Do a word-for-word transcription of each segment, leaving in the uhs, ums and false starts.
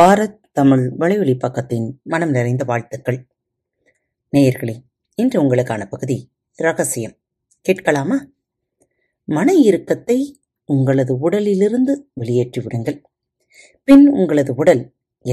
பாரத் தமிழ் வலையொலி பக்கத்தின் மனம் நிறைந்த வாழ்த்துக்கள். நேயர்களே, இன்று உங்களுக்கான பகுதி இரகசியம். கேட்கலாமா? மன இறுக்கத்தை உங்களது உடலிலிருந்து வெளியேற்றி விடுங்கள். பின் உங்களது உடல்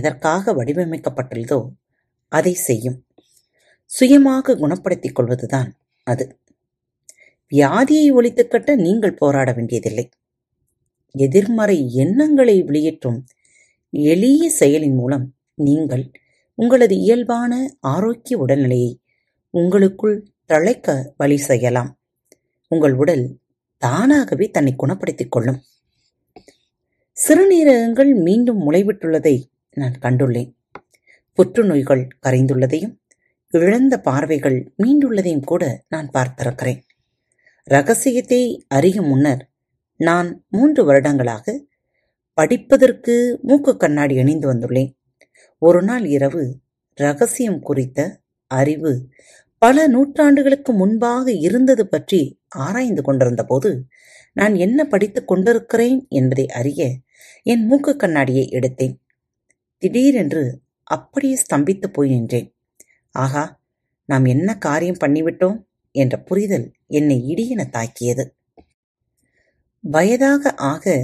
எதற்காக வடிவமைக்கப்பட்டுள்ளதோ அதை செய்யும். சுயமாக குணப்படுத்திக் கொள்வதுதான் அது. வியாதியை ஒழித்துக்கட்ட நீங்கள் போராட வேண்டியதில்லை. எதிர்மறை எண்ணங்களை வெளியேற்றும் எளிய செயலின் மூலம் நீங்கள் உங்களது இயல்பான ஆரோக்கிய உடல்நிலையை உங்களுக்குள் தழைக்க வழி செய்யலாம். உங்கள் உடல் தானாகவே தன்னை குணப்படுத்திக் கொள்ளும். சிறுநீரகங்கள் மீண்டும் முளைவிட்டுள்ளதை நான் கண்டுள்ளேன். புற்றுநோய்கள் கரைந்துள்ளதையும் இழந்த பார்வைகள் மீண்டுள்ளதையும் கூட நான் பார்த்திருக்கிறேன். இரகசியத்தை அறியும் முன்னர் நான் மூன்று வருடங்களாக படிப்பதற்கு மூக்கு கண்ணாடி அணிந்து வந்துள்ளேன். ஒரு நாள் இரவு இரகசியம் குறித்த அறிவு பல நூற்றாண்டுகளுக்கு முன்பாக இருந்தது பற்றி ஆராய்ந்து கொண்டிருந்த போது நான் என்ன படித்து கொண்டிருக்கிறேன் என்பதை அறிய என் மூக்கு கண்ணாடியை எடுத்தேன். திடீரென்று அப்படியே ஸ்தம்பித்து போய் நின்றேன். ஆகா, நாம் என்ன காரியம் பண்ணிவிட்டோம் என்ற புரிதல் என்னை இடியென தாக்கியது. வயதாக ஆக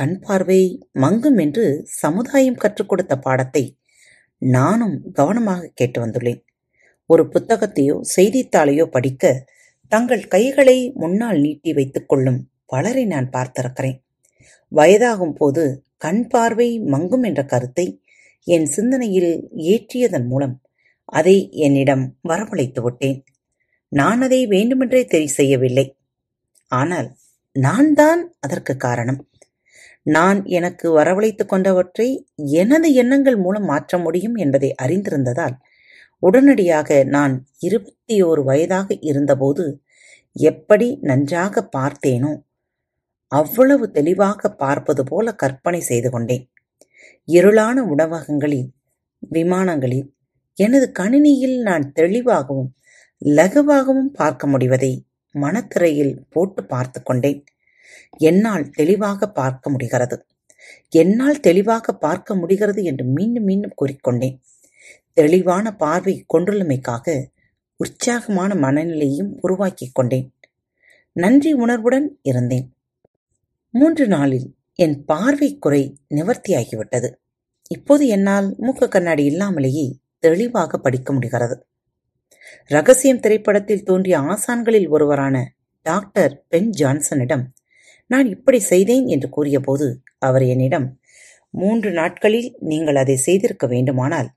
கண் பார்வை மங்கும் என்று சமுதாயம் கற்றுக் கொடுத்த பாடத்தை நானும் கவனமாக கேட்டு வந்துள்ளேன். ஒரு புத்தகத்தையோ செய்தித்தாளையோ படிக்க தங்கள் கைகளை முன்னால் நீட்டி வைத்துக் கொள்ளும் பலரை நான் பார்த்திருக்கிறேன். வயதாகும் போது கண் பார்வை மங்கும் என்ற கருத்தை என் சிந்தனையில் ஏற்றியதன் மூலம் அதை என்னிடம் வரவழைத்து விட்டேன். நான் அதை வேண்டுமென்றே தெரிவு செய்யவில்லை. ஆனால் நான் தான் அதற்கு காரணம். நான் எனக்கு வரவழைத்து கொண்டவற்றை எனது எண்ணங்கள் மூலம் மாற்ற முடியும் என்பதை அறிந்திருந்ததால் உடனடியாக நான் இருபத்தி ஓரு வயதாக இருந்தபோது எப்படி நன்றாக பார்த்தேனோ அவ்வளவு தெளிவாக பார்ப்பது போல கற்பனை செய்து கொண்டேன். இருளான உணவகங்களில், விமானங்களில் எனது கணினியில் நான் தெளிவாகவும் லகுவாகவும் பார்க்க முடிவதை மனத்திரையில் போட்டு பார்த்து கொண்டேன். என்னால் தெளிவாக பார்க்க முடிகிறது என்னால் தெளிவாக பார்க்க முடிகிறது என்று மீண்டும் மீண்டும் கூறிக்கொண்டேன். தெளிவான பார்வை கொண்டுள்ளமைக்காக உற்சாகமான மனநிலையையும் உருவாக்கி கொண்டேன். நன்றி உணர்வுடன் இருந்தேன். மூன்று நாளில் என் பார்வை குறை நிவர்த்தியாகிவிட்டது. இப்போது என்னால் மூக்கு கண்ணாடி இல்லாமலேயே தெளிவாக படிக்க முடிகிறது. இரகசியம் திரைப்படத்தில் தோன்றிய ஆசான்களில் ஒருவரான டாக்டர் பென் ஜான்சனிடம் நான் இப்படி செய்தேன் என்று கூறியபோது அவர் என்னிடம், மூன்று நாட்களில் நீங்கள் அதை செய்திருக்க வேண்டுமானால்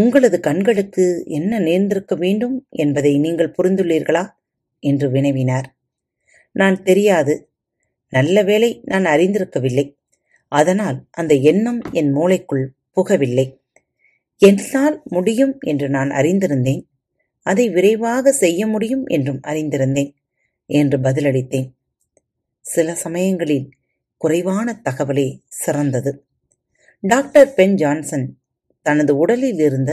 உங்களது கண்களுக்கு என்ன நேர்ந்திருக்க வேண்டும் என்பதை நீங்கள் புரிந்துள்ளீர்களா என்று வினவினார். நான் தெரியாது, நல்ல வேளை நான் அறிந்திருக்கவில்லை. அதனால் அந்த எண்ணம் என் மூளைக்குள் புகவில்லை. என்னால் முடியும் என்று நான் அறிந்திருந்தேன். அதை விரைவாக செய்ய முடியும் என்றும் அறிந்திருந்தேன் என்று பதிலளித்தேன். சில சமயங்களில் குறைவான தகவலே சிறந்தது. டாக்டர் பென் ஜான்சன் தனது உடலில் இருந்த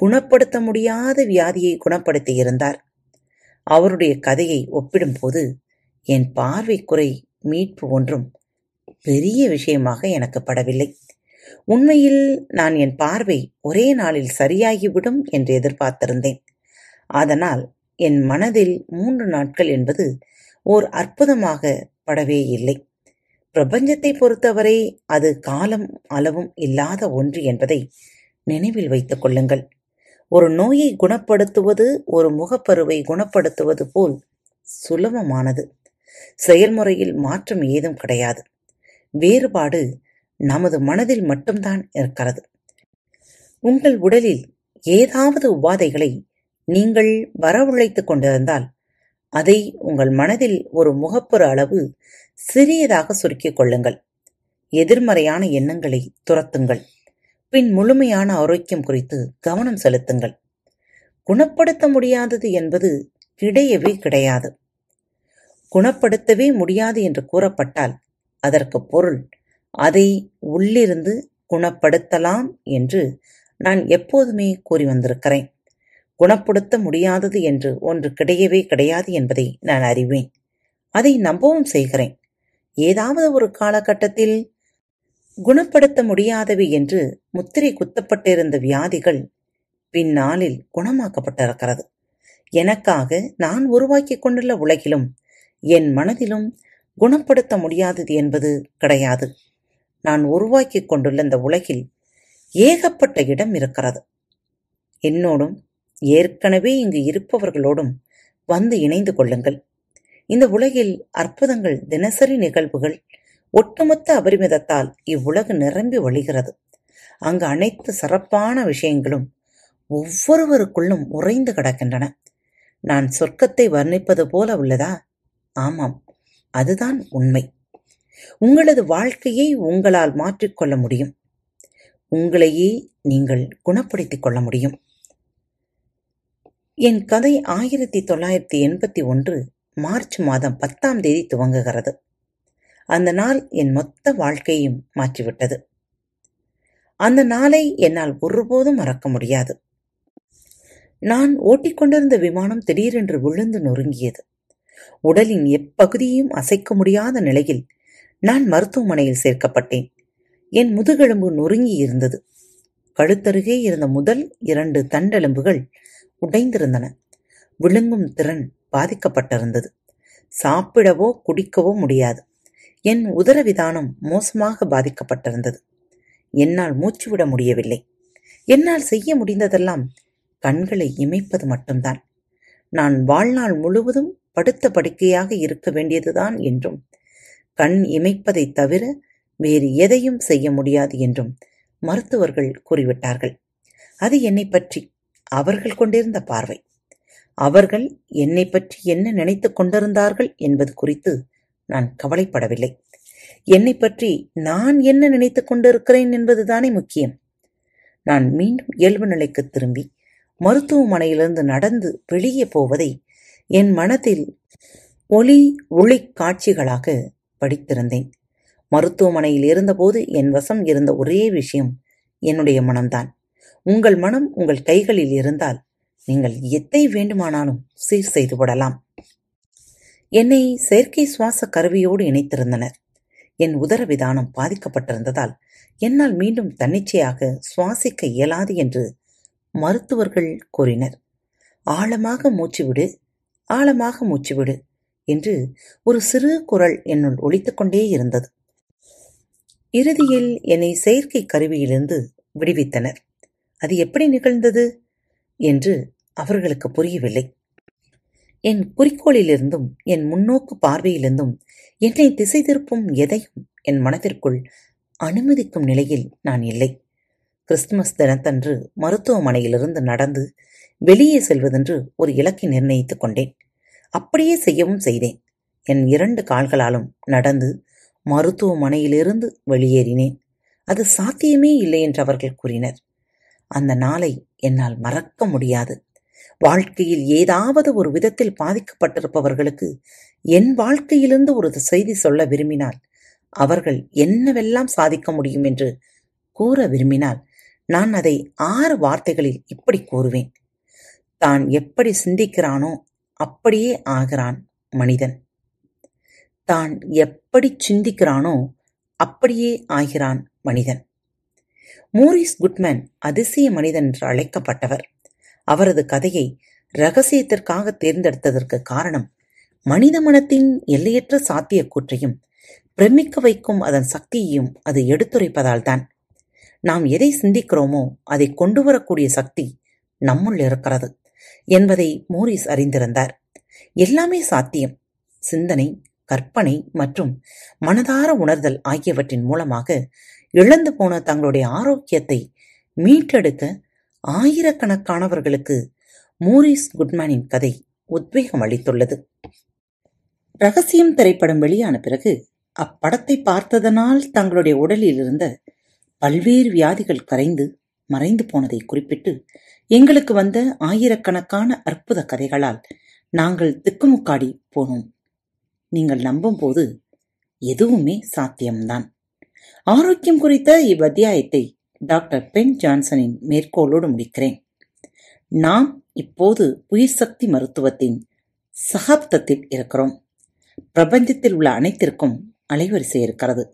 குணப்படுத்த முடியாத வியாதியை குணப்படுத்தி இருந்தார். அவருடைய கதையை ஒப்பிடும்போது என் பார்வை குறை மீட்பு ஒன்றும் பெரிய விஷயமாக எனக்கு படவில்லை. உண்மையில் நான் என் பார்வை ஒரே நாளில் சரியாகிவிடும் என்று எதிர்பார்த்திருந்தேன். அதனால் என் மனதில் மூன்று நாட்கள் என்பது ஓர் அற்புதமாக படவே இல்லை. பிரபஞ்சத்தை பொறுத்தவரை அது காலம் அளவும் இல்லாத ஒன்று என்பதை நினைவில் வைத்துக் கொள்ளுங்கள். ஒரு நோயை குணப்படுத்துவது ஒரு முகப்பருவை குணப்படுத்துவது போல் சுலபமானது. செயல்முறையில் மாற்றம் ஏதும் கிடையாது. வேறுபாடு நமது மனதில் மட்டும்தான் இருக்கிறது. உங்கள் உடலில் ஏதாவது உபாதைகளை நீங்கள் வரவழைத்துக் கொண்டிருந்தால் அதை உங்கள் மனதில் ஒரு முகப்பொரு அளவு சிறியதாக சுருக்கிக் கொள்ளுங்கள். எதிர்மறையான எண்ணங்களை துரத்துங்கள். பின் முழுமையான ஆரோக்கியம் குறித்து கவனம் செலுத்துங்கள். குணப்படுத்த முடியாதது என்பது கிடையவே கிடையாது. குணப்படுத்தவே முடியாது என்று கூறப்பட்டால் அதற்கு பொருள் அதை உள்ளிருந்து குணப்படுத்தலாம் என்று நான் எப்போதுமே கூறி வந்திருக்கிறேன். குணப்படுத்த முடியாதது என்று ஒன்று கிடையவே கிடையாது என்பதை நான் அறிவேன். அதை நம்பவும் செய்கிறேன். ஏதாவது ஒரு காலகட்டத்தில் குணப்படுத்த முடியாதவை என்று முத்திரை குத்தப்பட்டிருந்த வியாதிகள் பின்னாளில் குணமாக்கப்பட்டிருக்கிறது. எனக்காக நான் உருவாக்கி கொண்டுள்ள உலகிலும் என் மனதிலும் குணப்படுத்த முடியாதது என்பது கிடையாது. நான் உருவாக்கி கொண்டுள்ள இந்த உலகில் ஏகப்பட்ட இடம் இருக்கிறது. என்னோடும் ஏற்கனவே இங்கு இருப்பவர்களோடும் வந்து இணைந்து கொள்ளுங்கள். இந்த உலகில் அற்புதங்கள், தினசரி நிகழ்வுகள், ஒட்டுமொத்த அபரிமிதத்தால் இவ்வுலகு நிரம்பி வழிகிறது. அங்கு அனைத்து சிறப்பான விஷயங்களும் ஒவ்வொருவருக்குள்ளும் உறைந்து கிடக்கின்றன. நான் சொர்க்கத்தை வர்ணிப்பது போல உள்ளதா? ஆமாம், அதுதான் உண்மை. உங்களது வாழ்க்கையை உங்களால் மாற்றிக்கொள்ள முடியும். உங்களையே நீங்கள் குணப்படுத்திக் கொள்ள முடியும். என் கதை ஆயிரத்தி தொள்ளாயிரத்தி எண்பத்தி ஒன்று மார்ச் மாதம் பத்தாம் தேதி துவங்குகிறது. அந்த நாள் என் மொத்த வாழ்க்கையையும் மாற்றிவிட்டது. அந்த நாளை என்னால் ஒருபோதும் மறக்க முடியாது. நான் ஓட்டிக்கொண்டிருந்த விமானம் திடீரென்று விழுந்து நொறுங்கியது. உடலின் எப்பகுதியையும் அசைக்க முடியாத நிலையில் நான் மருத்துவமனையில் சேர்க்கப்பட்டேன். என் முதுகெலும்பு நொறுங்கி இருந்தது. கழுத்தருகே இருந்த முதல் இரண்டு தண்டெலும்புகள் உடைந்திருந்தன. விழுங்கும் திறன் பாதிக்கப்பட்டிருந்தது. சாப்பிடவோ குடிக்கவோ முடியாது. என் உதரவிதானம் மோசமாக பாதிக்கப்பட்டிருந்தது. என்னால் மூச்சுவிட முடியவில்லை. என்னால் செய்ய முடிந்ததெல்லாம் கண்களை இமைப்பது மட்டும்தான். நான் வாழ்நாள் முழுவதும் படுத்த படுக்கையாக இருக்க வேண்டியதுதான் என்றும், கண் இமைப்பதை தவிர வேறு எதையும் செய்ய முடியாது என்றும் மருத்துவர்கள் கூறிவிட்டார்கள். அது என்னை பற்றி அவர்கள் கொண்டிருந்த பார்வை. அவர்கள் என்னை பற்றி என்ன நினைத்து கொண்டிருந்தார்கள் என்பது குறித்து நான் கவலைப்படவில்லை. என்னை பற்றி நான் என்ன நினைத்து கொண்டிருக்கிறேன் என்பதுதானே முக்கியம். நான் மீண்டும் இயல்பு நிலைக்கு திரும்பி மருத்துவமனையிலிருந்து நடந்து வெளியே போவதை என் மனத்தில் ஒளி ஒளி காட்சிகளாக படித்திருந்தேன். மருத்துவமனையில் இருந்தபோது என் வசம் இருந்த ஒரே விஷயம் என்னுடைய மனம்தான். உங்கள் மனம் உங்கள் கைகளில் இருந்தால் நீங்கள் எதை வேண்டுமானாலும் சீர் செய்து விடலாம். என்னை செயற்கை சுவாச கருவியோடு இணைத்திருந்தனர். என் உதரவிதானம் பாதிக்கப்பட்டிருந்ததால் என்னால் மீண்டும் தன்னிச்சையாக சுவாசிக்க இயலாது என்று மருத்துவர்கள் கூறினர். ஆழமாக மூச்சுவிடு, ஆழமாக மூச்சுவிடு என்று ஒரு சிறு குரல் என்னுள் ஒலித்துக்கொண்டே இருந்தது. இறுதியில் என்னை செயற்கை கருவியிலிருந்து விடுவித்தனர். அது எப்படி நிகழ்ந்தது என்று அவர்களுக்கு புரியவில்லை. என் குறிக்கோளிலிருந்தும் என் முன்னோக்கு பார்வையிலிருந்தும் என்னை திசை திருப்பும் எதையும் என் மனதிற்குள் அனுமதிக்கும் நிலையில் நான் இல்லை. கிறிஸ்துமஸ் தினத்தன்று மருத்துவமனையிலிருந்து நடந்து வெளியே செல்வதென்று ஒரு இலக்கை நிர்ணயித்துக் கொண்டேன். அப்படியே செய்யவும் செய்தேன். என் இரண்டு கால்களாலும் நடந்து மருத்துவமனையிலிருந்து வெளியேறினேன். அது சாத்தியமே இல்லை என்று அவர்கள் கூறினர். அந்த நாளை என்னால் மறக்க முடியாது. வாழ்க்கையில் ஏதாவது ஒரு விதத்தில் பாதிக்கப்பட்டிருப்பவர்களுக்கு என் வாழ்க்கையிலிருந்து ஒரு செய்தி சொல்ல விரும்பினால், அவர்கள் என்னவெல்லாம் சாதிக்க முடியும் என்று கூற விரும்பினால், நான் அதை ஆறு வார்த்தைகளில் இப்படி கூறுவேன். தான் எப்படி சிந்திக்கிறானோ அப்படியே ஆகிறான் மனிதன். தான் எப்படி சிந்திக்கிறானோ அப்படியே ஆகிறான் மனிதன். மோரிஸ் குட்மேன் அதிசய மனிதன் என்று அழைக்கப்பட்டவர். அவரது கதையை இரகசியத்திற்காக தேர்ந்தெடுத்ததற்கு காரணம், மனித மனத்தின் எல்லையற்ற சாத்தியக்கூற்றையும் பிரமிக்க வைக்கும் அதன் சக்தியையும் அது எடுத்துரைப்பதால் தான். நாம் எதை சிந்திக்கிறோமோ அதை கொண்டு வரக்கூடிய சக்தி நம்முள் இருக்கிறது என்பதை மோரிஸ் அறிந்திருந்தார். எல்லாமே சாத்தியம். சிந்தனை, கற்பனை மற்றும் மனதார உணர்தல் ஆகியவற்றின் மூலமாக இழந்து போன தங்களுடைய ஆரோக்கியத்தை மீட்டெடுக்க ஆயிரக்கணக்கானவர்களுக்கு மோரிஸ் குட்மேனின் கதை உத்வேகம் அளித்துள்ளது. ரகசியம் திரைப்படம் வெளியான பிறகு அப்படத்தை பார்த்ததனால் தங்களுடைய உடலில் இருந்த பல்வேறு வியாதிகள் கரைந்து மறைந்து போனதை குறிப்பிட்டு எங்களுக்கு வந்த ஆயிரக்கணக்கான அற்புத கதைகளால் நாங்கள் திக்குமுக்காடி போனோம். நீங்கள் நம்பும் போது எதுவுமே சாத்தியம்தான். ஆரோக்கியம் குறித்த இவ்வத்தியாயத்தை டாக்டர் பென் ஜான்சனின் மேற்கோளோடு முடிக்கிறேன். நாம் இப்போது உயிர் சக்தி மருத்துவத்தின் சகாப்தத்தில் இருக்கிறோம். பிரபஞ்சத்தில் உள்ள அனைத்திற்கும் அலைவரிசை இருக்கிறது.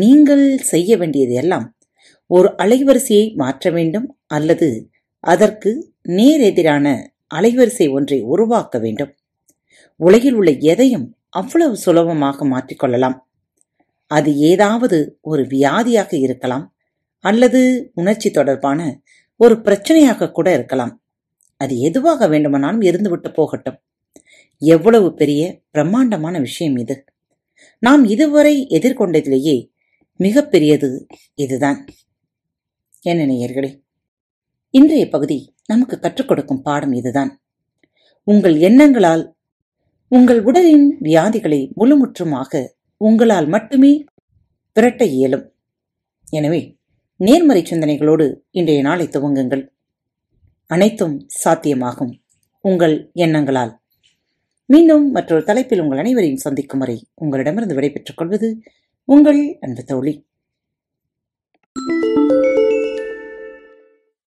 நீங்கள் செய்ய வேண்டியது எல்லாம் ஒரு அலைவரிசையை மாற்ற வேண்டும் அல்லது அதற்கு நேரெதிரான அலைவரிசை ஒன்றை உருவாக்க வேண்டும். உலகில் உள்ள எதையும் அவ்வளவு சுலபமாக மாற்றிக்கொள்ளலாம். அது ஏதாவது ஒரு வியாதியாக இருக்கலாம் அல்லது உணர்ச்சி தொடர்பான ஒரு பிரச்சனையாக கூட இருக்கலாம். அது எதுவாக வேண்டுமானாலும் இருந்துவிட்டு போகட்டும். எவ்வளவு பெரிய பிரம்மாண்டமான விஷயம் இது! நாம் இதுவரை எதிர்கொண்டதிலேயே மிகப்பெரியது இதுதான். என்ன நேயர்களே, இன்றைய பகுதி நமக்கு கற்றுக் கொடுக்கும் பாடம் இதுதான். உங்கள் எண்ணங்களால் உங்கள் உடலின் வியாதிகளை முழுமுற்றுமாக உங்களால் மட்டுமே விரட்ட இயலும். எனவே நேர்மறை சிந்தனைகளோடு இன்றைய நாளை துவங்குங்கள். அனைத்தும் சாத்தியமாகும் உங்கள் எண்ணங்களால். மீண்டும் மற்றொரு தலைப்பில் உங்கள் அனைவரையும் சந்திக்கும் வரை உங்களிடமிருந்து விடைபெற்றுக் கொள்வது உங்கள் அன்பு தோழி.